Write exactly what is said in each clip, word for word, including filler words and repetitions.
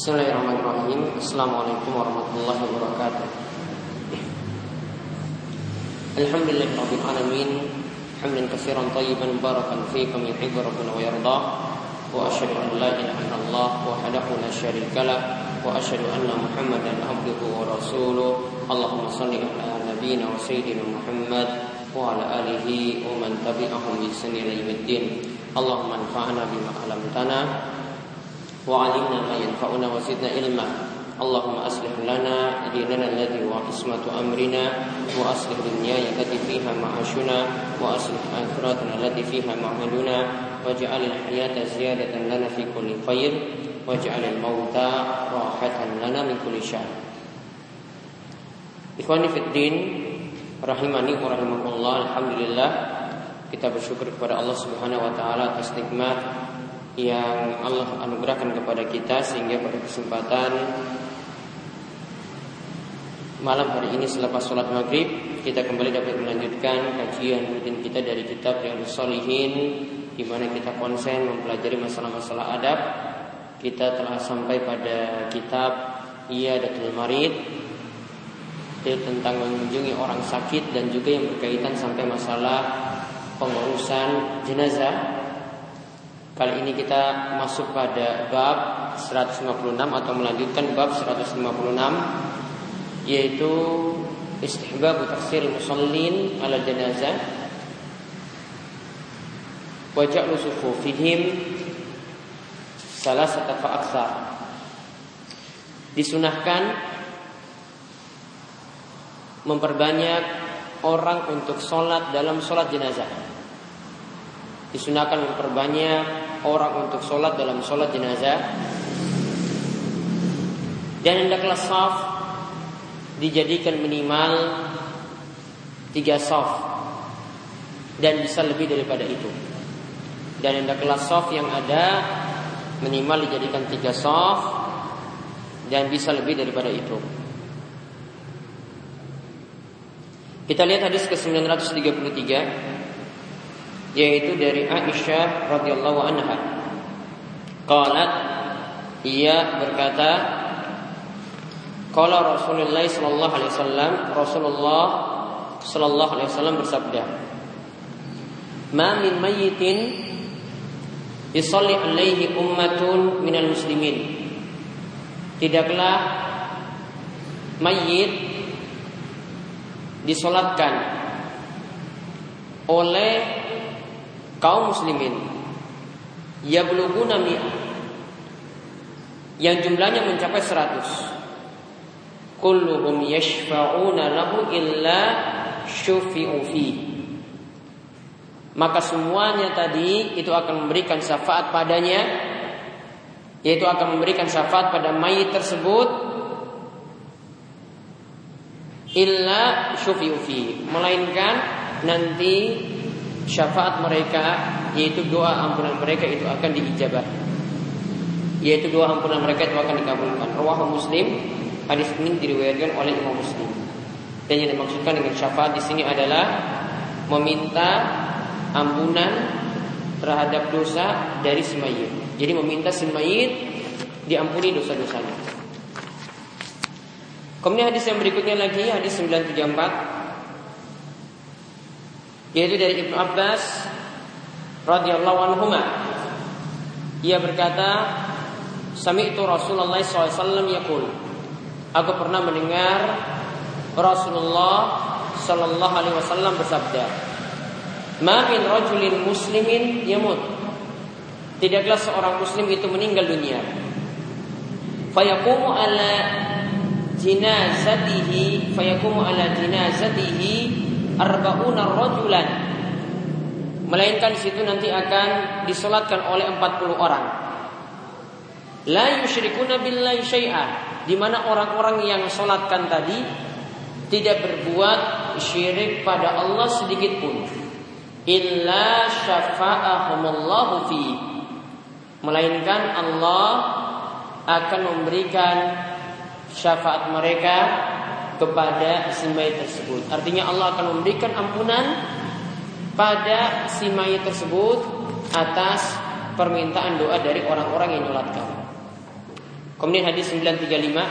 Bismillahirrahmanirrahim. Assalamualaikum warahmatullahi wabarakatuh. Alhamdulillahi rabbil alamin, hamdan katsiran thayyiban mubarakan fihi kama yuhibbu rabbuna wa yarda. Wa asyhadu an la ilaha illallah wahdahu la syarika lah, wa asyhadu anna Muhammadan abduhu wa rasuluh. Allahumma shalli ala nabiyyina wa sayyidina Muhammad wa ala alihi wa man tabi'ahum bi ihsanin ila yaumiddin. Allahumma anfa'na bima 'allamtana wa 'allimna ma yanfa'una wa zidna ilma. Allahumma aslih lana dinana alladhi huwa ismatu amrina, wa aslih dunyaya allati fiha ma'ashuna, wa aslih akhiratana allati fiha ma'maluna, waj'alil hayata ziyadatan lana fi kulli khair, waj'alil mauta rahatan lana min kulli syarr. Ikhwani fid din rahimani wa rahimakumullah, alhamdulillah kita bersyukur kepada Allah Subhanahu wa taala atas nikmat yang Allah anugerahkan kepada kita, sehingga pada kesempatan malam hari ini selepas sholat maghrib kita kembali dapat melanjutkan kajian rutin kita dari kitab Riyadhus Shalihin, di mana kita konsen mempelajari masalah-masalah adab. Kita telah sampai pada kitab Iyadatul Marid, itu tentang mengunjungi orang sakit dan juga yang berkaitan sampai masalah pengurusan jenazah. Kali ini kita masuk pada bab seratus lima puluh enam atau melanjutkan bab seratus lima puluh enam, yaitu istihbab taksir musallin ala janazah wa ja'lu sufufihim salasata fa aktsar. Disunahkan memperbanyak orang untuk sholat dalam sholat jenazah. Disunahkan memperbanyak orang untuk sholat dalam sholat jenazah. Dan hendaklah saf dijadikan minimal tiga saf, dan bisa lebih daripada itu. Dan hendaklah saf yang ada minimal dijadikan tiga saf, dan bisa lebih daripada itu. Kita lihat hadis ke sembilan ratus tiga puluh tiga, yaitu dari Aisyah radhiyallahu anha. Qalat, ia berkata, qala Rasulullah sallallahu alaihi wasallam, Rasulullah sallallahu alaihi wasallam bersabda, "Ma min mayyitin yusalli alaihi ummatun minal muslimin." Tidaklah mayyit disolatkan oleh kaum muslimin yablughuna mi'ah, yang jumlahnya mencapai seratus. Kulluhum yashfa'una lahu illa syufi'u fi. Maka semuanya tadi itu akan memberikan syafaat padanya, yaitu akan memberikan syafaat pada mayit tersebut, illa syufi'u fi, melainkan nanti syafaat mereka, yaitu doa ampunan mereka itu akan diijabah, yaitu doa ampunan mereka itu akan dikabulkan. Rawahu Muslim. Hadis ini diriwayatkan oleh Imam Muslim. Dan yang dimaksudkan dengan syafaat di sini adalah meminta ampunan terhadap dosa dari si mayit. Jadi meminta si mayit diampuni dosa-dosanya. Kemudian hadis yang berikutnya lagi, hadis sembilan ratus tujuh puluh empat, yaitu dari Ibnu Abbas radhiyallahu anhuma. Ia berkata, sami'tu Rasulullah sallallahu alaihi wasallam yaqul. Aku pernah mendengar Rasulullah sallallahu alaihi wasallam bersabda, "Ma min rajulin muslimin yamut." Tidaklah seorang muslim itu meninggal dunia. Fayaqumu ala jinazatihi, fayaqumu ala jinazatihi arba'una rajulan, melainkan di situ nanti akan disolatkan oleh empat puluh orang. La yusyrikuna billahi syai'a, di mana orang-orang yang solatkan tadi tidak berbuat syirik pada Allah sedikit pun. Illa syafa'ahumullahu fi, melainkan Allah akan memberikan syafaat mereka kepada si mayit tersebut. Artinya Allah akan memberikan ampunan pada si mayit tersebut atas permintaan doa dari orang-orang yang nyolatkan. Kemudian hadis sembilan tiga lima,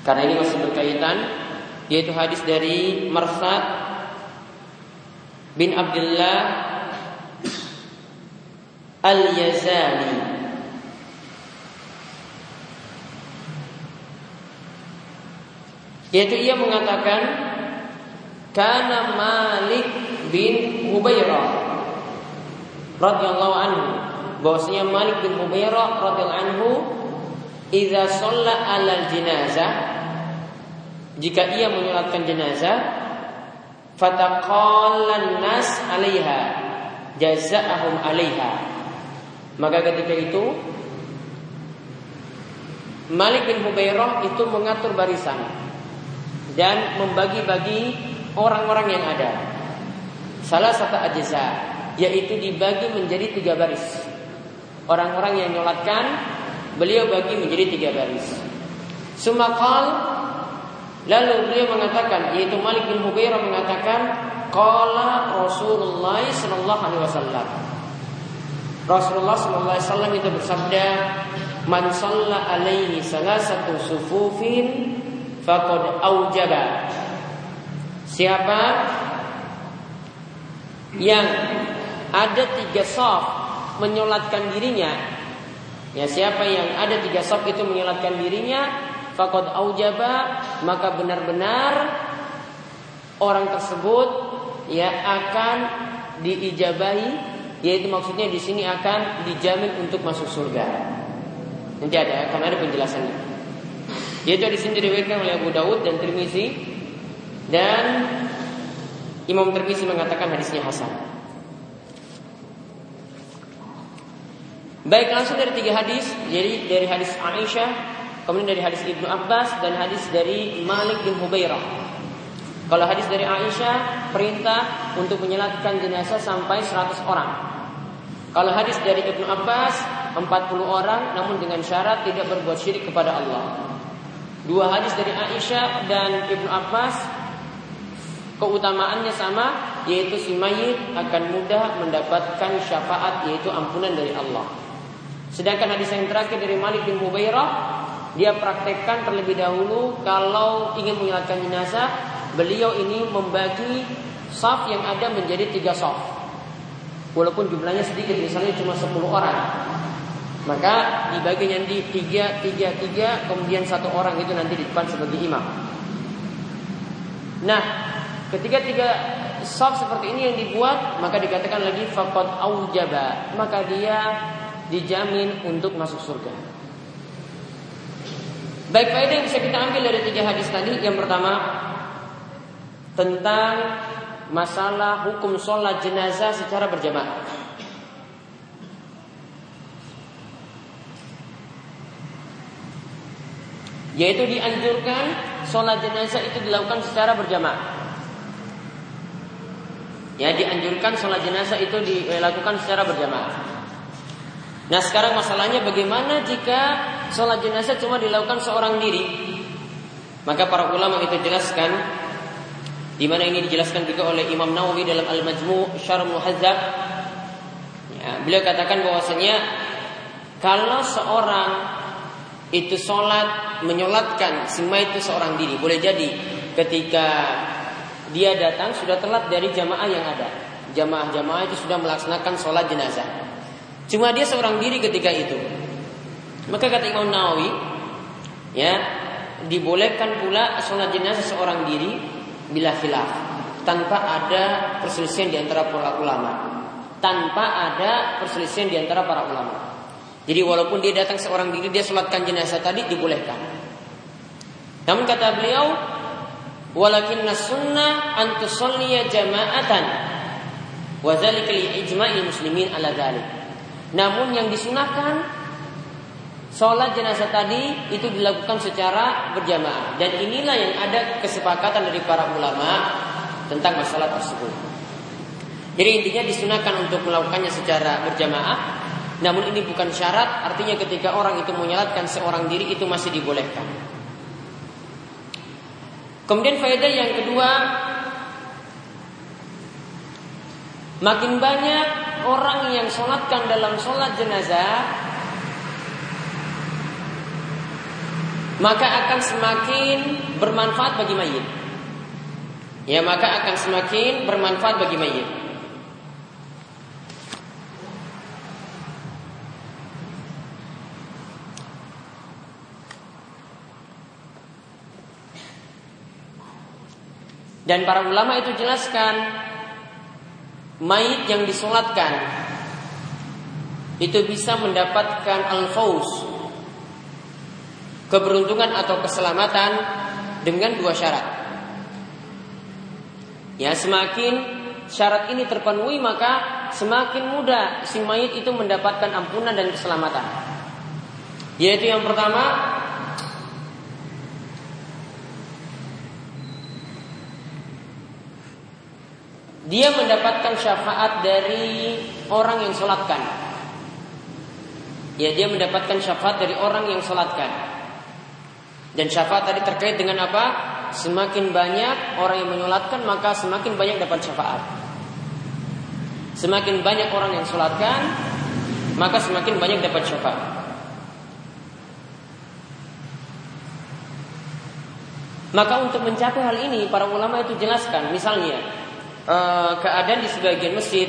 karena ini masih berkaitan, yaitu hadis dari Marsad bin Abdullah Al-Yazani. Yaitu ia mengatakan, kana Malik bin Hubairah radhiyallahu anhu, bahwasanya Malik bin Hubairah radhiyallahu anhu, idza shalla 'alal janazah, jika ia menyolatkan jenazah, fataqallan nas 'alaiha jazaa'ahum 'alaiha, maka ketika itu Malik bin Hubairah itu mengatur barisan dan membagi-bagi orang-orang yang ada. Salah satu ajza, yaitu dibagi menjadi tiga baris. Orang-orang yang nyolatkan, beliau bagi menjadi tiga baris. Sumakal, lalu beliau mengatakan, yaitu Malik bin Hubairah mengatakan, qala Rasulullah sallallahu alaihi wasallam. Rasulullah sallallahu alaihi wasallam itu bersabda, man shalla alaihi salasatu sufufin faqad aujaba, siapa yang ada tiga saf menyolatkan dirinya, ya siapa yang ada tiga saf itu menyolatkan dirinya, faqad aujaba, maka benar-benar orang tersebut ya akan diijabahi, yaitu maksudnya di sini akan dijamin untuk masuk surga. Nanti ada akan ada penjelasannya. Yaitu di sini diriwayatkan oleh Abu Dawud dan Tirmizi, dan Imam Tirmizi mengatakan hadisnya hasan. Baik, langsung dari tiga hadis, jadi dari hadis Aisyah, kemudian dari hadis Ibnu Abbas, dan hadis dari Malik bin Hubairah. Kalau hadis dari Aisyah, perintah untuk menyolatkan jenazah sampai seratus orang. Kalau hadis dari Ibnu Abbas, empat puluh orang, namun dengan syarat tidak berbuat syirik kepada Allah. Dua hadis dari Aisyah dan Ibnu Abbas keutamaannya sama, yaitu si mayit akan mudah mendapatkan syafaat, yaitu ampunan dari Allah. Sedangkan hadis yang terakhir dari Malik bin Hubairah, dia praktekkan terlebih dahulu kalau ingin menyolatkan jenazah, beliau ini membagi saf yang ada menjadi tiga saf, walaupun jumlahnya sedikit, misalnya cuma sepuluh orang. Maka dibagi nanti tiga, tiga, tiga, kemudian satu orang itu nanti di depan sebagai imam. Nah, ketika tiga saf seperti ini yang dibuat, maka dikatakan lagi faqad aujaba, maka dia dijamin untuk masuk surga. Baik, faedah yang bisa kita ambil dari tiga hadis tadi, yang pertama tentang masalah hukum sholat jenazah secara berjamaah. Yaitu dianjurkan sholat jenazah itu dilakukan secara berjamaah. Ya, dianjurkan sholat jenazah itu dilakukan secara berjamaah. Nah, sekarang masalahnya bagaimana jika sholat jenazah cuma dilakukan seorang diri? Maka para ulama itu jelaskan, di mana ini dijelaskan juga oleh Imam Nawawi dalam Al Majmu Syarh Muhazzab. Ya, beliau katakan bahwasanya kalau seorang itu sholat, menyolatkan si mayit itu seorang diri, boleh jadi ketika dia datang sudah telat dari jamaah yang ada. Jamaah-jamaah itu sudah melaksanakan sholat jenazah, cuma dia seorang diri ketika itu. Maka kata Imam Nawawi, ya, dibolehkan pula sholat jenazah seorang diri bila khilaf, tanpa ada perselisihan diantara para ulama. Tanpa ada perselisihan diantara para ulama Jadi walaupun dia datang seorang diri, dia sholatkan jenazah tadi, dibolehkan. Namun kata beliau, walakinna sunnah an tusalliya jama'atan wa dzalika li ijma'il muslimin ala dzalik. Namun yang disunahkan sholat jenazah tadi itu dilakukan secara berjamaah, dan inilah yang ada kesepakatan dari para ulama tentang masalah tersebut. Jadi intinya disunahkan untuk melakukannya secara berjamaah. Namun ini bukan syarat, artinya ketika orang itu menyolatkan seorang diri itu masih dibolehkan. Kemudian faedah yang kedua, makin banyak orang yang sholatkan dalam sholat jenazah, maka akan semakin bermanfaat bagi mayit. Ya, maka akan semakin bermanfaat bagi mayit. Dan para ulama itu jelaskan, mayit yang disolatkan itu bisa mendapatkan al-fauz, keberuntungan atau keselamatan, dengan dua syarat. Ya, semakin syarat ini terpenuhi, maka semakin mudah si mayit itu mendapatkan ampunan dan keselamatan. Yaitu yang pertama, dia mendapatkan syafaat dari orang yang solatkan. Ya, dia mendapatkan syafaat dari orang yang solatkan. Dan syafaat tadi terkait dengan apa? Semakin banyak orang yang menyolatkan, maka semakin banyak dapat syafaat. Semakin banyak orang yang solatkan, maka semakin banyak dapat syafaat. Maka untuk mencapai hal ini, para ulama itu jelaskan, misalnya keadaan di sebagian masjid,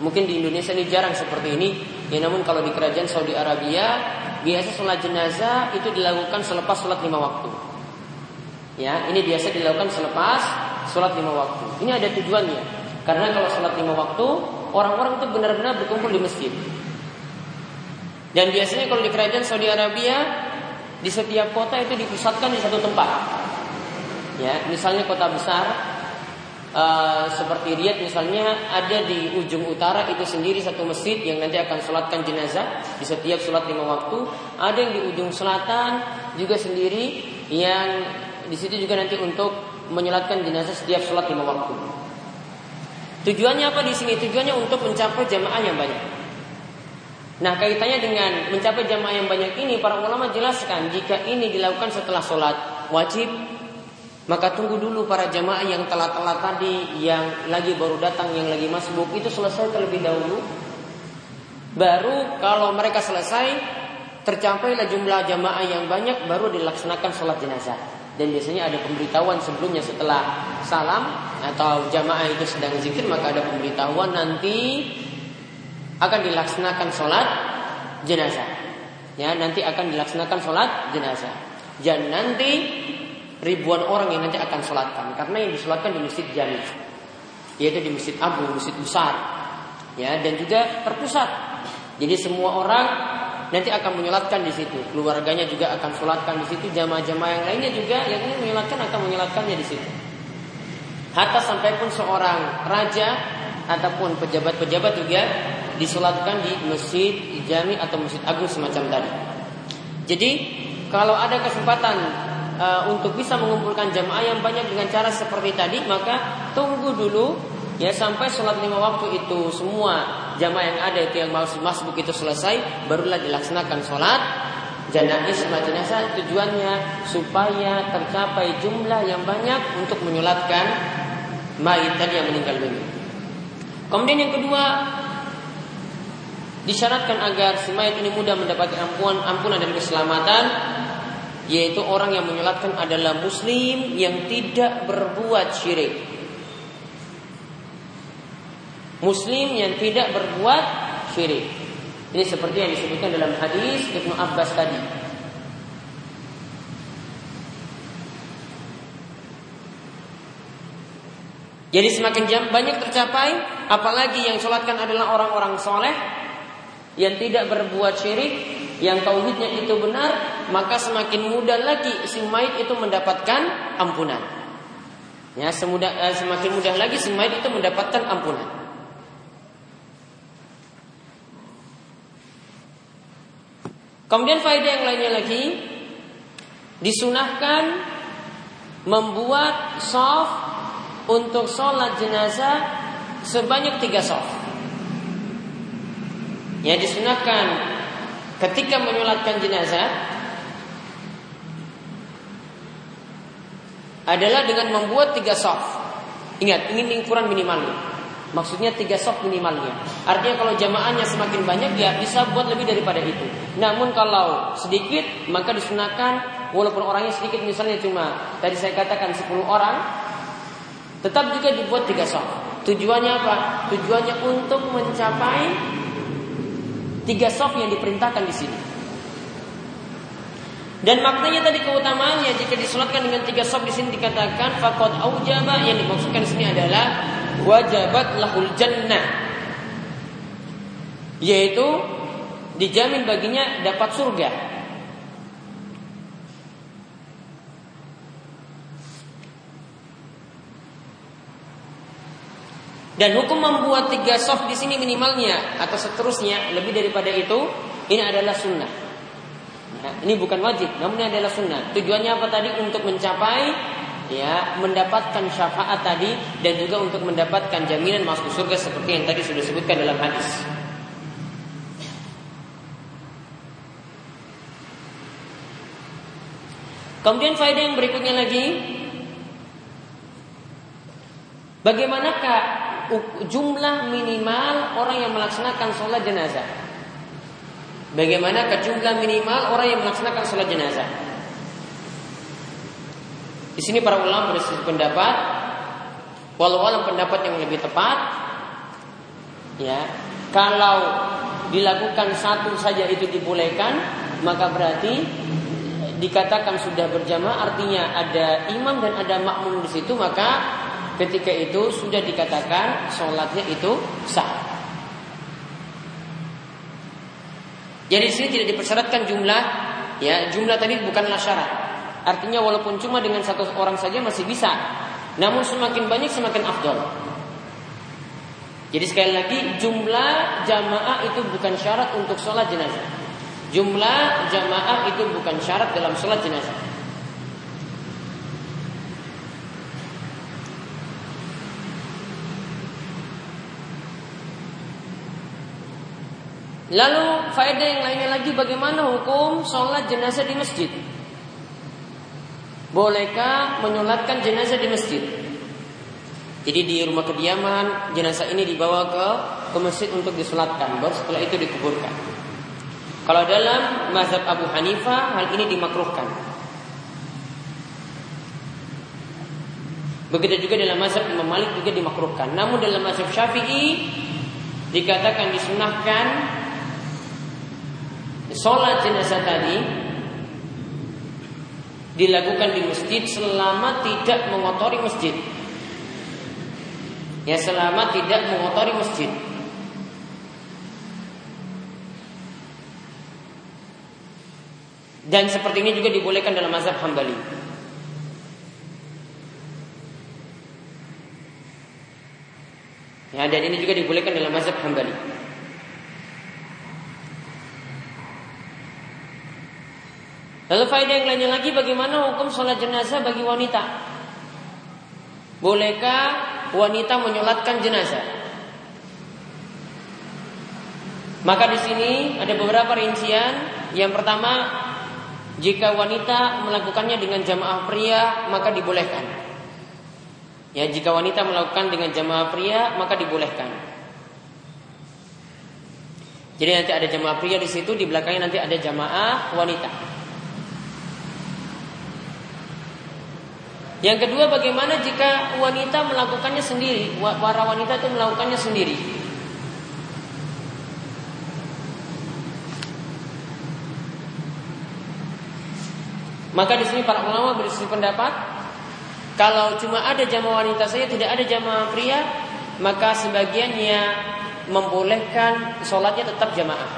mungkin di Indonesia ini jarang seperti ini ya, namun kalau di kerajaan Saudi Arabia biasa sholat jenazah itu dilakukan selepas sholat lima waktu. Ya, ini biasa dilakukan selepas sholat lima waktu. Ini ada tujuannya, karena kalau sholat lima waktu orang-orang itu benar-benar berkumpul di masjid. Dan biasanya kalau di kerajaan Saudi Arabia, di setiap kota itu dipusatkan di satu tempat. Ya, misalnya kota besar Uh, seperti Riyadh misalnya, ada di ujung utara itu sendiri satu masjid yang nanti akan sholatkan jenazah di setiap sholat lima waktu. Ada yang di ujung selatan juga sendiri, yang di situ juga nanti untuk menyolatkan jenazah setiap sholat lima waktu. Tujuannya apa di sini? Tujuannya untuk mencapai jamaah yang banyak. Nah, kaitannya dengan mencapai jamaah yang banyak ini, para ulama jelaskan, jika ini dilakukan setelah sholat wajib, maka tunggu dulu para jamaah yang telat-telat tadi, yang lagi baru datang, yang lagi masbuk, itu selesai terlebih dahulu. Baru kalau mereka selesai, tercapailah jumlah jamaah yang banyak, baru dilaksanakan sholat jenazah. Dan biasanya ada pemberitahuan sebelumnya, setelah salam atau jamaah itu sedang zikir, maka ada pemberitahuan nanti akan dilaksanakan sholat jenazah. Ya, nanti akan dilaksanakan sholat jenazah. Dan nanti ribuan orang yang nanti akan sholatkan, karena yang disolatkan di masjid jami, yaitu di masjid abu, masjid besar, ya, dan juga terpusat. Jadi semua orang nanti akan menyolatkan di situ, keluarganya juga akan sholatkan di situ, jamaah-jamaah yang lainnya juga yang ingin menyolatkan akan menyolatkannya di situ. Hatta sampai pun seorang raja ataupun pejabat-pejabat juga disolatkan di masjid jami atau masjid agung semacam tadi. Jadi kalau ada kesempatan untuk bisa mengumpulkan jamaah yang banyak dengan cara seperti tadi, maka tunggu dulu ya sampai sholat lima waktu itu semua jamaah yang ada itu yang masih masbuk itu selesai, barulah dilaksanakan sholat jenazah. Sholat jenazah tujuannya supaya tercapai jumlah yang banyak untuk menyolatkan mayit tadi yang meninggal dunia. Kemudian yang kedua, disyaratkan agar si mayit ini mudah mendapatkan ampunan, ampunan dan keselamatan, yaitu orang yang menyolatkan adalah muslim yang tidak berbuat syirik. Muslim yang tidak berbuat syirik. Ini seperti yang disebutkan dalam hadis Ibnu Abbas tadi. Jadi semakin jam banyak tercapai, apalagi yang sholatkan adalah orang-orang soleh yang tidak berbuat syirik, yang tauhidnya itu benar, maka semakin mudah lagi si mayit itu mendapatkan ampunan. Ya, semudah, eh, semakin mudah lagi si mayit itu mendapatkan ampunan. Kemudian faedah yang lainnya lagi, disunahkan membuat shaf untuk sholat jenazah sebanyak tiga shaf. Ya, disunahkan ketika menyolatkan jenazah adalah dengan membuat tiga shaf. Ingat, ini ukuran minimalnya. Maksudnya tiga sof minimalnya. Artinya kalau jamaahnya semakin banyak, ya bisa buat lebih daripada itu. Namun kalau sedikit, maka disunahkan walaupun orangnya sedikit. Misalnya cuma tadi saya katakan sepuluh orang, tetap juga dibuat tiga sof. Tujuannya apa? Tujuannya untuk mencapai tiga sof yang diperintahkan di sini. Dan maknanya tadi keutamaannya jika disolatkan dengan tiga sof di sini dikatakan faqad aujaba, yang dimaksudkan di sini adalah wajabat lahul jannah, yaitu dijamin baginya dapat surga. Dan hukum membuat tiga sof di sini minimalnya atau seterusnya lebih daripada itu, ini adalah sunnah. Nah, ini bukan wajib, namun ini adalah sunnah. Tujuannya apa tadi? Untuk mencapai, ya, mendapatkan syafaat tadi, dan juga untuk mendapatkan jaminan masuk surga seperti yang tadi sudah disebutkan dalam hadis. Kemudian faedah yang berikutnya lagi, bagaimanakah jumlah minimal orang yang melaksanakan sholat jenazah? Bagaimana jumlah minimal orang yang melaksanakan sholat jenazah? Di sini para ulama berselisih pendapat. Walau alam pendapat yang lebih tepat, ya, kalau dilakukan satu saja itu dibolehkan, maka berarti dikatakan sudah berjamaah. Artinya ada imam dan ada makmum di situ, maka ketika itu sudah dikatakan sholatnya itu sah. Jadi di sini tidak dipersyaratkan jumlah, ya, jumlah tadi bukanlah syarat. Artinya walaupun cuma dengan satu orang saja masih bisa. Namun semakin banyak semakin afdol. Jadi sekali lagi, jumlah jamaah itu bukan syarat untuk sholat jenazah. Jumlah jamaah itu bukan syarat dalam sholat jenazah. Lalu faedah yang lainnya lagi, bagaimana hukum sholat jenazah di masjid? Bolehkah menyolatkan jenazah di masjid? Jadi di rumah kediaman, jenazah ini dibawa ke, ke masjid untuk disolatkan, baru setelah itu dikuburkan. Kalau dalam mazhab Abu Hanifah, hal ini dimakruhkan. Begitu juga dalam mazhab Imam Malik juga dimakruhkan. Namun dalam mazhab Syafi'i dikatakan disunahkan sholat jenazah tadi dilakukan di masjid selama tidak mengotori masjid. Ya, selama tidak mengotori masjid. Dan seperti ini juga dibolehkan dalam mazhab Hambali. Ya, dan ini juga dibolehkan dalam mazhab Hambali. Lalu faedah yang lainnya lagi, bagaimana hukum sholat jenazah bagi wanita? Bolehkah wanita menyolatkan jenazah? Maka di sini ada beberapa rincian. Yang pertama, jika wanita melakukannya dengan jamaah pria, maka dibolehkan. Ya, jika wanita melakukan dengan jamaah pria, maka dibolehkan. Jadi nanti ada jamaah pria di situ, di belakangnya nanti ada jamaah wanita. Yang kedua, bagaimana jika wanita melakukannya sendiri, para wanita itu melakukannya sendiri? Maka di sini para ulama berselisih pendapat. Kalau cuma ada jamaah wanita saja, tidak ada jamaah pria, maka sebagiannya membolehkan sholatnya tetap jamaah.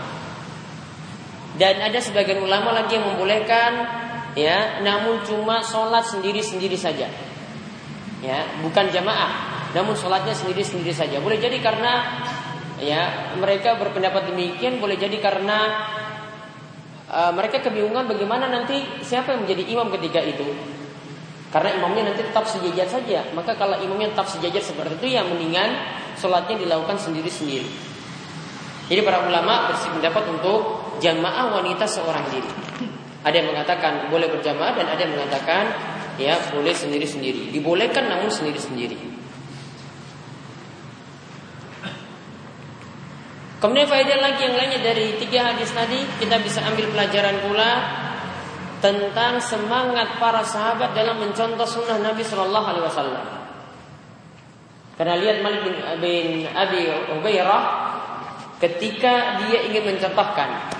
Dan ada sebagian ulama lagi yang membolehkan, ya, namun cuma sholat sendiri-sendiri saja, ya, bukan jamaah, namun sholatnya sendiri-sendiri saja. Boleh jadi karena, ya, mereka berpendapat demikian, boleh jadi karena uh, mereka kebingungan bagaimana nanti siapa yang menjadi imam ketika itu. Karena imamnya nanti tetap sejajar saja, maka kalau imamnya tetap sejajar seperti itu, ya mendingan sholatnya dilakukan sendiri-sendiri. Jadi para ulama bersih pendapat untuk jamaah wanita seorang diri. Ada yang mengatakan boleh berjamaah, dan ada yang mengatakan, ya, boleh sendiri-sendiri. Dibolehkan namun sendiri-sendiri. Kemudian faedah lagi yang lainnya dari tiga hadis tadi, kita bisa ambil pelajaran pula tentang semangat para sahabat dalam mencontoh sunnah Nabi Shallallahu Alaihi Wasallam. Karena lihat Malik bin Abi Hubairah ketika dia ingin mencontohkan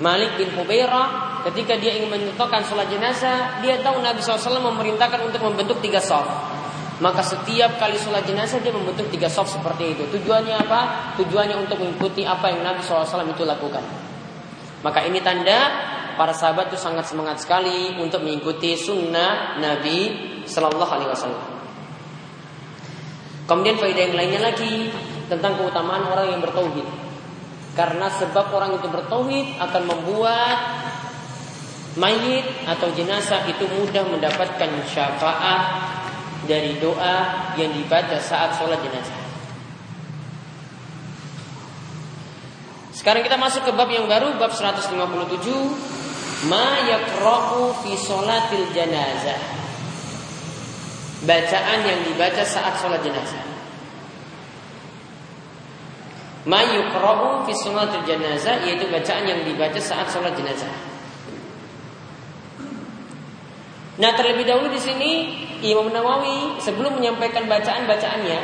Malik bin Hubairah ketika dia ingin mencontohkan sholat jenazah, dia tahu Nabi shallallahu alaihi wasallam memerintahkan untuk membentuk tiga shaf. Maka setiap kali sholat jenazah dia membentuk tiga shaf seperti itu. Tujuannya apa? Tujuannya untuk mengikuti apa yang Nabi shallallahu alaihi wasallam itu lakukan. Maka ini tanda para sahabat itu sangat semangat sekali untuk mengikuti sunnah Nabi shallallahu alaihi wasallam. Kemudian faedah yang lainnya lagi tentang keutamaan orang yang bertauhid. Karena sebab orang itu bertauhid akan membuat mayit atau jenazah itu mudah mendapatkan syafaat dari doa yang dibaca saat sholat jenazah. Sekarang kita masuk ke bab yang baru, bab seratus lima puluh tujuh, ma yaqra'u fi sholatil janazah, bacaan yang dibaca saat sholat jenazah. Ma yaqra'u fi sholatil janazah, yaitu bacaan yang dibaca saat sholat jenazah. Nah, terlebih dahulu di sini Imam Nawawi sebelum menyampaikan bacaan-bacaannya,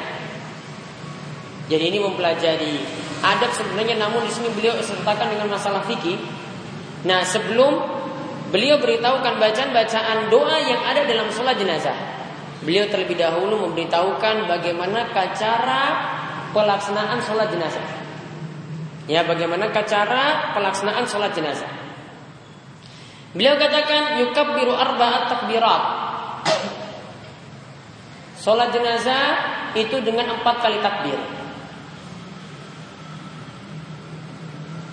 jadi ini mempelajari adab sebenarnya, namun di sini beliau sertakan dengan masalah fikih. Nah, sebelum beliau beritahukan bacaan-bacaan doa yang ada dalam sholat jenazah, beliau terlebih dahulu memberitahukan bagaimana cara pelaksanaan sholat jenazah. Ya, bagaimana cara pelaksanaan sholat jenazah. Beliau katakan yukabbiru arba'at takbirat. Salat jenazah itu dengan empat kali takbir.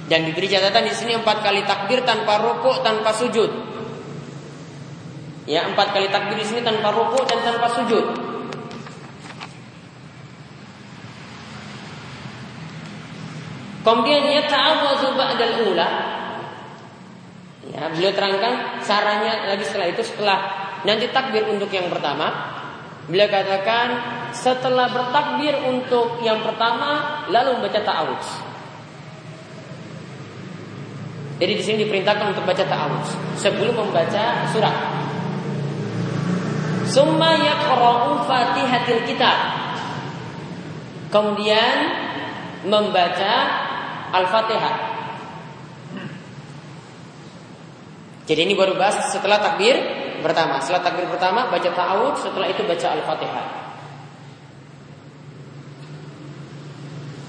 Dan diberi catatan di sini empat kali takbir tanpa rukuk, tanpa sujud. Ya, empat kali takbir di sini tanpa rukuk dan tanpa sujud. Kemudian dia ta'awudzu ba'dal ula. Ya, beliau terangkan caranya lagi setelah itu, setelah nanti takbir untuk yang pertama, beliau katakan setelah bertakbir untuk yang pertama lalu membaca ta'awudz. Jadi di sini diperintahkan untuk baca ta'awudz sebelum membaca surat. Summa yaqra'u Fatihatil Kitab. Kemudian membaca Al-Fatihah. Jadi ini baru bahas setelah takbir pertama. Setelah takbir pertama baca ta'awudz, setelah itu baca Al-Fatihah.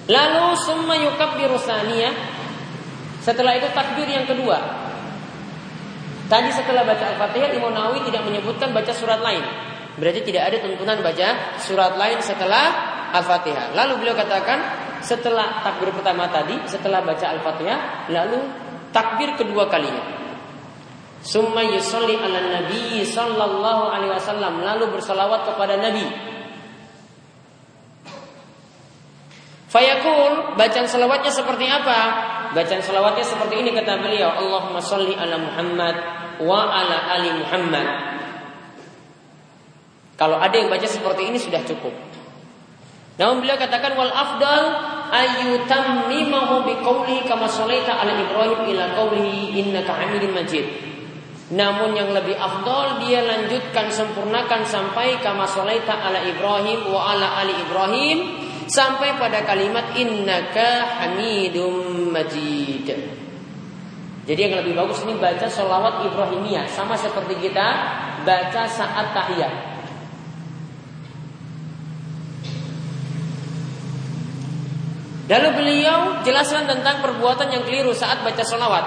Lalu summa yukabbiru tsaniyah. Setelah itu takbir yang kedua. Tadi setelah baca Al-Fatihah Imam Nawawi tidak menyebutkan baca surat lain. Berarti tidak ada tuntunan baca surat lain setelah Al-Fatihah. Lalu beliau katakan setelah takbir pertama tadi, setelah baca Al-Fatihah, lalu takbir kedua kalinya. Summa yusalli ala nabi sallallahu alaihi wasallam, lalu bersalawat kepada Nabi. Fayaqul, bacaan salawatnya seperti apa? Bacaan salawatnya seperti ini kata beliau, Allahumma salli ala Muhammad wa ala ali Muhammad. Kalau ada yang baca seperti ini sudah cukup. Namun beliau katakan wal afdal ayyutammimahu biqaulihi kama shalaita ala Ibrahim ila qaulihi innaka Hamidum Majid. Namun yang lebih afdol dia lanjutkan, sempurnakan sampai kama shalaita ala Ibrahim wa ala ali Ibrahim, sampai pada kalimat innaka Hamidum Majid. Jadi yang lebih bagus ini baca sholawat Ibrahimiyah, sama seperti kita baca saat tahiyat. Lalu beliau jelaskan tentang perbuatan yang keliru saat baca sholawat.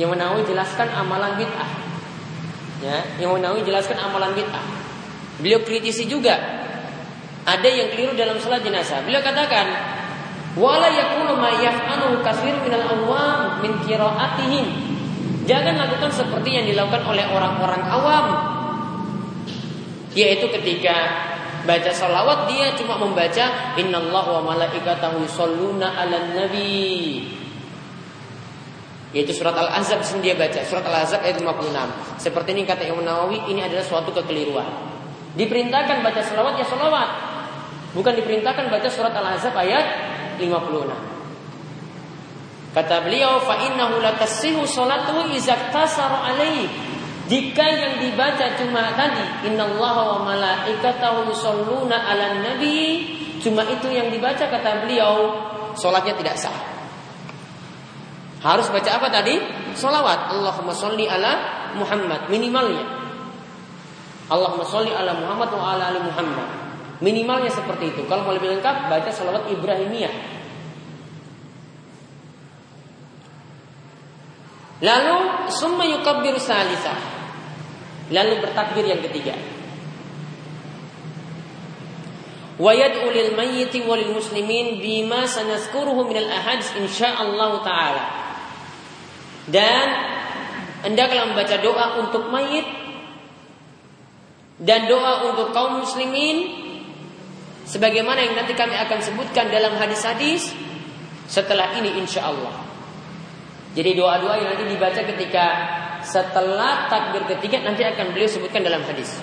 Yang Nawawi jelaskan amalan bid'ah. Ya, yang Nawawi jelaskan amalan bid'ah. Beliau kritisi juga ada yang keliru dalam salat jenazah. Beliau katakan, "Wala yakunu ma yaf'aluhu katsirun minal awam min qira'atihim." Jangan lakukan seperti yang dilakukan oleh orang-orang awam, yaitu ketika baca salawat dia cuma membaca innallaha wa malaikatahu yusholluna 'alan nabi. Yaitu surat Al-Ahzab sendiri baca, surat Al-Ahzab ayat lima puluh enam. Seperti ini kata Imam Nawawi, ini adalah suatu kekeliruan. Diperintahkan baca selawat ya selawat, bukan diperintahkan baca surat Al-Ahzab ayat lima puluh enam. Kata beliau, fa innahu la tasihhu salatuhu idza tasara alaihi. Jika yang dibaca cuma tadi innallaha wa malaikatahu yusholluna 'alan nabi, cuma itu yang dibaca, kata beliau, salatnya tidak sah. Harus baca apa tadi? Salawat. Allahumma sholli ala Muhammad minimalnya. Allahumma sholli ala Muhammad wa ala ali Muhammad. Minimalnya seperti itu. Kalau mau lebih lengkap, baca salawat Ibrahimiyah. Lalu summa yukabbir salisa. Lalu bertakbir yang ketiga. Wa yad'u lil mayyiti wal muslimin bima sanazkuruhu min al ahadits insyaallah taala. Dan hendaklah membaca doa untuk mayit dan doa untuk kaum muslimin sebagaimana yang nanti kami akan sebutkan dalam hadis-hadis setelah ini insyaallah. Jadi doa-doa yang nanti dibaca ketika setelah takbir ketiga nanti akan beliau sebutkan dalam hadis.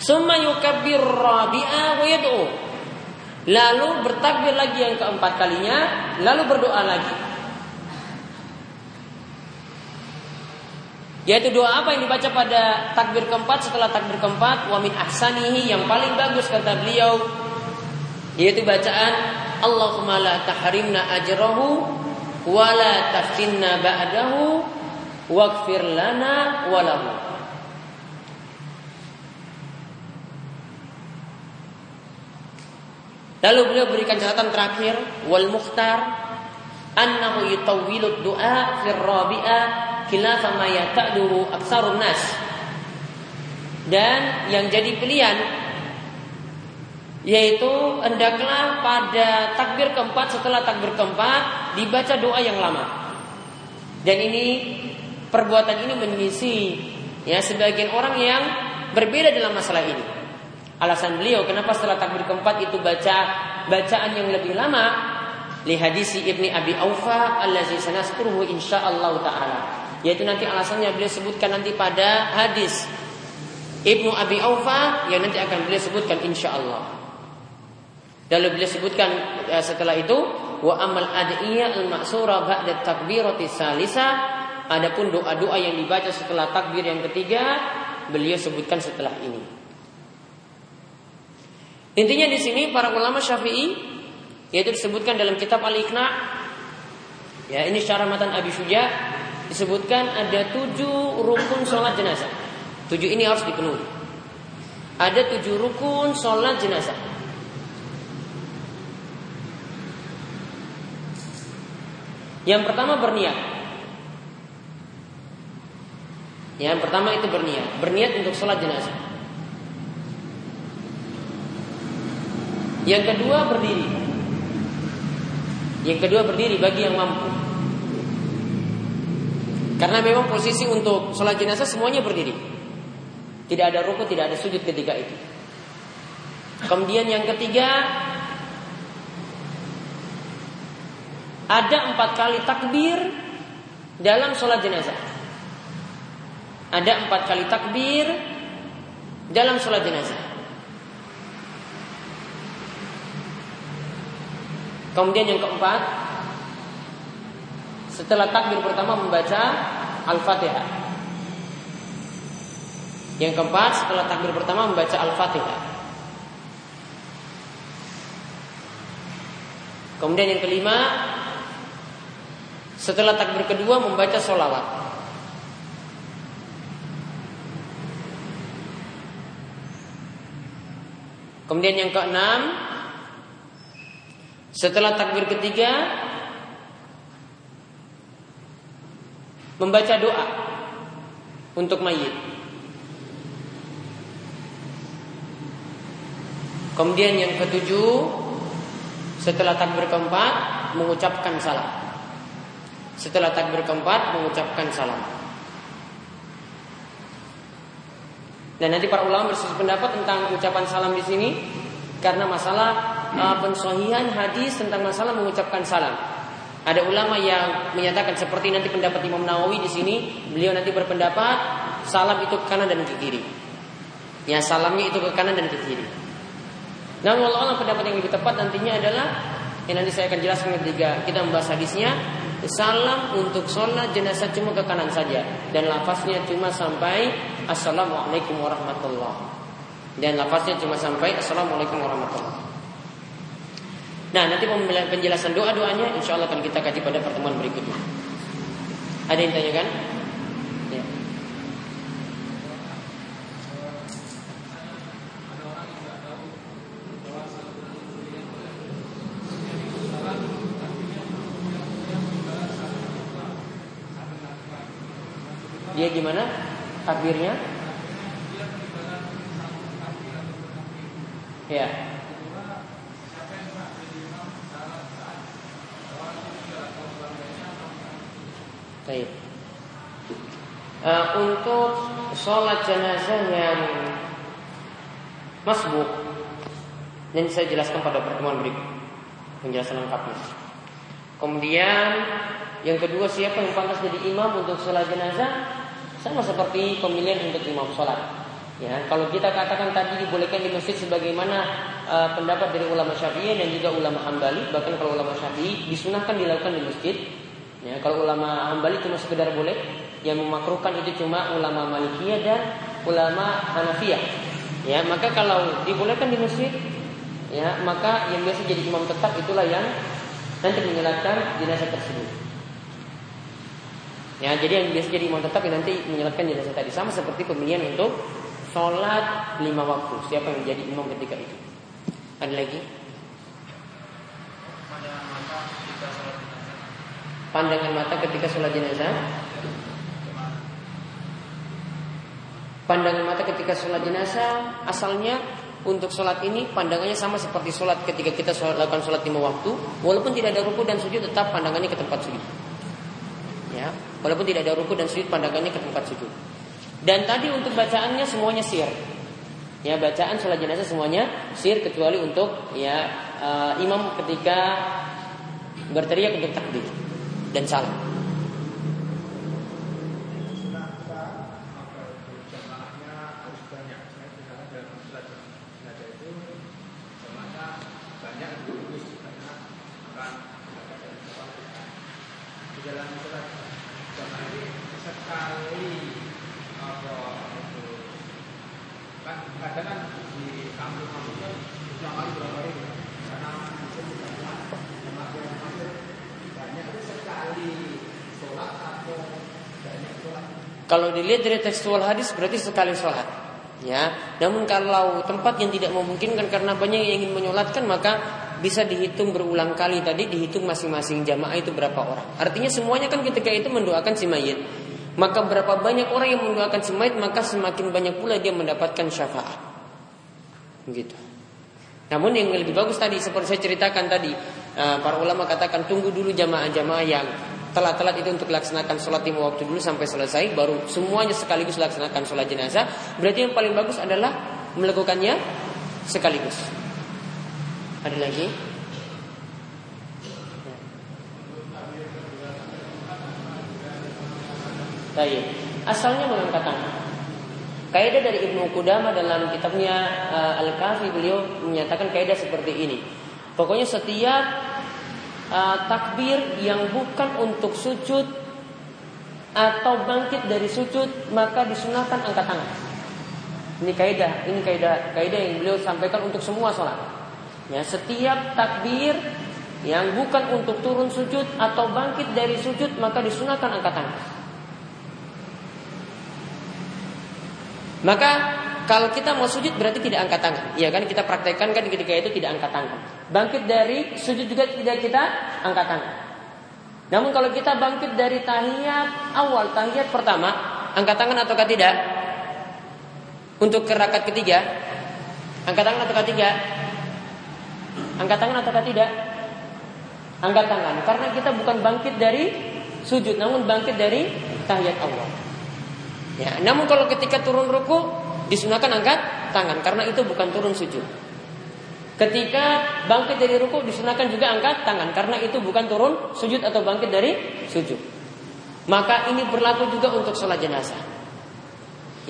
Summa yukabbir rabi'a wa yad'u. Lalu bertakbir lagi yang keempat kalinya, lalu berdoa lagi. Yaitu doa apa yang dibaca pada takbir keempat, setelah takbir keempat, wa min ahsanihi, yang paling bagus kata beliau, yaitu bacaan Allahumma la tahrimna ajrahu wa la taftinna ba'dahu waghfir lana wa lahu. Lalu beliau berikan catatan terakhir, wal mukhtar annahu yutawwilud du'a fil rabi'a khilafa ma yata'duhu aktsarun nas. Dan yang jadi pilihan yaitu hendaklah pada takbir keempat, setelah takbir keempat dibaca doa yang lama. Dan ini perbuatan ini mengisi ya sebagian orang yang berbeda dalam masalah ini. Alasan beliau kenapa setelah takbir keempat itu baca bacaan yang lebih lama, li hadisi Ibnu Abi Aufa allazi sanazkuruhu insyaallah taala. Yaitu nanti alasannya beliau sebutkan nanti pada hadis Ibnu Abi Aufa yang nanti akan beliau sebutkan insyaallah. Lalu beliau sebutkan ya, setelah itu wa amal ad'iyah al-ma'sura ba'da takbirati salisa. Adapun doa-doa yang dibaca setelah takbir yang ketiga beliau sebutkan setelah ini. Intinya di sini para ulama Syafi'i yaitu disebutkan dalam kitab Al-Iqna'. Ya, ini syarah Matan Abi Syuja' disebutkan ada tujuh rukun sholat jenazah. Tujuh ini harus dipenuhi. Ada tujuh rukun sholat jenazah. Yang pertama berniat. Yang pertama itu berniat, berniat untuk sholat jenazah. Yang kedua berdiri. Yang kedua berdiri bagi yang mampu. Karena memang posisi untuk sholat jenazah semuanya berdiri. Tidak ada rukuk, tidak ada sujud ketika itu. Kemudian yang ketiga, ada empat kali takbir dalam sholat jenazah. Ada empat kali takbir dalam sholat jenazah. Kemudian yang keempat, setelah takbir pertama membaca Al-Fatihah. Yang keempat, setelah takbir pertama membaca Al-Fatihah. Kemudian yang kelima, setelah takbir kedua membaca sholawat. Kemudian yang keenam, setelah takbir ketiga membaca doa untuk mayit. Kemudian yang ketujuh, setelah takbir keempat mengucapkan salam. Setelah takbir keempat mengucapkan salam. Dan nanti para ulama berselisih pendapat tentang ucapan salam di sini karena masalah uh, pensohihan hadis tentang masalah mengucapkan salam. Ada ulama yang menyatakan seperti nanti pendapat Imam Nawawi di sini, beliau nanti berpendapat salam itu ke kanan dan ke kiri. Ya, salamnya itu ke kanan dan ke kiri. Namun Allah pendapat yang lebih tepat nantinya adalah yang nanti saya akan jelaskan ketika kita membahas hadisnya. Salam untuk sholat jenazah cuma ke kanan saja, dan lafaznya cuma sampai Assalamualaikum warahmatullahi dan lafaznya cuma sampai Assalamualaikum warahmatullahi. Nah, nanti penjelasan doa-doanya insyaallah akan kita kaji pada pertemuan berikutnya. Ada yang tanyakan? Ya. Dia gimana takbirnya? Ya. Baik. Uh, untuk sholat jenazah yang masbuk, nanti saya jelaskan pada pertemuan berikut penjelasan lengkapnya. Kemudian yang kedua, siapa yang pantas jadi imam untuk sholat jenazah? Sama seperti pemilihan untuk imam sholat. Ya, kalau kita katakan tadi dibolehkan di masjid sebagaimana uh, pendapat dari ulama Syafi'i dan juga ulama Hambali. Bahkan kalau ulama Syafi'i disunahkan dilakukan di masjid. Ya, kalau ulama Hambali cuma sekedar boleh. Yang memakruhkan itu cuma ulama Malikiyah dan ulama Hanafiyah. Ya, maka kalau dibolehkan di masjid, ya, maka yang biasa jadi imam tetap itulah yang nanti menyelatkan jenazah tersebut. Ya, jadi yang biasa jadi imam tetap yang nanti menyelatkan jenazah tadi, sama seperti pemilihan untuk sholat lima waktu. Siapa yang menjadi imam ketika itu? Ada lagi? Pandangan mata ketika sholat jenazah. Pandangan mata ketika sholat jenazah. Pandangan mata ketika sholat jenazah asalnya untuk sholat ini pandangannya sama seperti sholat ketika kita sholat, lakukan sholat lima waktu, walaupun tidak ada ruku dan sujud tetap pandangannya ke tempat sujud. Ya, walaupun tidak ada ruku dan sujud pandangannya ke tempat sujud. Dan tadi untuk bacaannya semuanya sir. Ya, bacaan sholat jenazah semuanya sir kecuali untuk ya uh, imam ketika berteriak untuk takbir dan salam. Kalau dilihat dari tekstual hadis berarti sekali sholat, ya. Namun kalau tempat yang tidak memungkinkan karena banyak yang ingin menyolatkan, maka bisa dihitung berulang kali tadi, dihitung masing-masing jamaah itu berapa orang. Artinya semuanya kan ketika itu mendoakan si mayit. Maka berapa banyak orang yang mendoakan si mayit, maka semakin banyak pula dia mendapatkan syafaat. Begitu. Namun yang lebih bagus tadi seperti saya ceritakan tadi, para ulama katakan tunggu dulu jamaah-jamaah yang telat-telat itu untuk laksanakan sholat lima waktu dulu sampai selesai, baru semuanya sekaligus laksanakan sholat jenazah. Berarti yang paling bagus adalah melakukannya sekaligus. Ada lagi? Baik. Asalnya mengangkat tangan. Kaidah dari Ibnu Qudamah dalam kitabnya Al-Kafi, beliau menyatakan kaidah seperti ini. Pokoknya setiap Uh, takbir yang bukan untuk sujud atau bangkit dari sujud, maka disunahkan angkat tangan. Ini kaidah, ini kaidah, kaidah yang beliau sampaikan untuk semua sholat. Ya, setiap takbir yang bukan untuk turun sujud atau bangkit dari sujud, maka disunahkan angkat tangan. Maka kalau kita mau sujud berarti tidak angkat tangan. Iya kan, kita praktekkan kan ketika itu tidak angkat tangan. Bangkit dari sujud juga tidak kita angkat tangan. Namun kalau kita bangkit dari tahiyat awal, tahiyat pertama, angkat tangan ataukah tidak? Untuk rakaat ketiga, angkat tangan ataukah tidak? Angkat tangan ataukah tidak? Angkat tangan, karena kita bukan bangkit dari sujud, namun bangkit dari tahiyat awal. Ya, namun kalau ketika turun ruku disunahkan angkat tangan karena itu bukan turun sujud. Ketika bangkit dari ruku disunahkan juga angkat tangan karena itu bukan turun sujud atau bangkit dari sujud. Maka ini berlaku juga untuk sholat jenazah.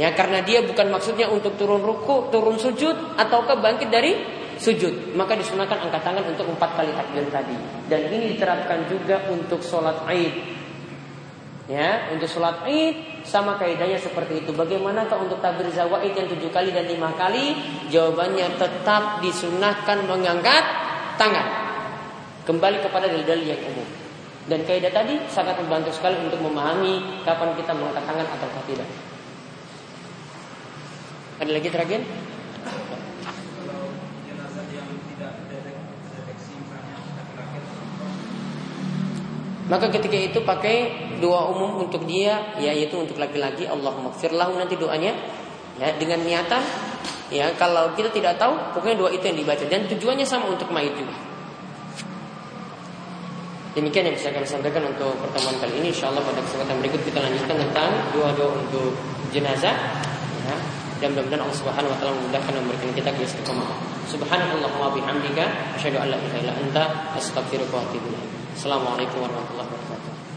Ya, karena dia bukan maksudnya untuk turun ruku, turun sujud ataukah bangkit dari sujud, maka disunahkan angkat tangan untuk empat kali takbir tadi. Dan ini diterapkan juga untuk sholat Id. Ya, untuk sholat Id sama kaidahnya seperti itu. Bagaimanakah untuk takbir zawaid yang tujuh kali dan lima kali? Jawabannya tetap disunahkan mengangkat tangan. Kembali kepada dalil-dalil yang umum. Dan kaidah tadi sangat membantu sekali untuk memahami kapan kita mengangkat tangan atau tidak. Ada lagi terakhir? Maka ketika itu pakai doa umum untuk dia, ya, yaitu untuk laki-laki, Allahumma ighfir lahu, nanti doanya ya, dengan niatan ya, kalau kita tidak tahu pokoknya doa itu yang dibaca dan tujuannya sama untuk mayit juga. Demikian yang bisa kami sampaikan untuk pertemuan kali ini. Insyaallah pada kesempatan berikut kita lanjutkan tentang doa-doa untuk jenazah ya, dan mudah-mudahan Allah Subhanahu wa taala memudahkan memberikan kita keistiqomah. Subhanallahu wa bihamdika asyhadu an la ilaha illa anta astaghfiruka wa atubu ilaik. Assalamualaikum warahmatullahi wabarakatuh.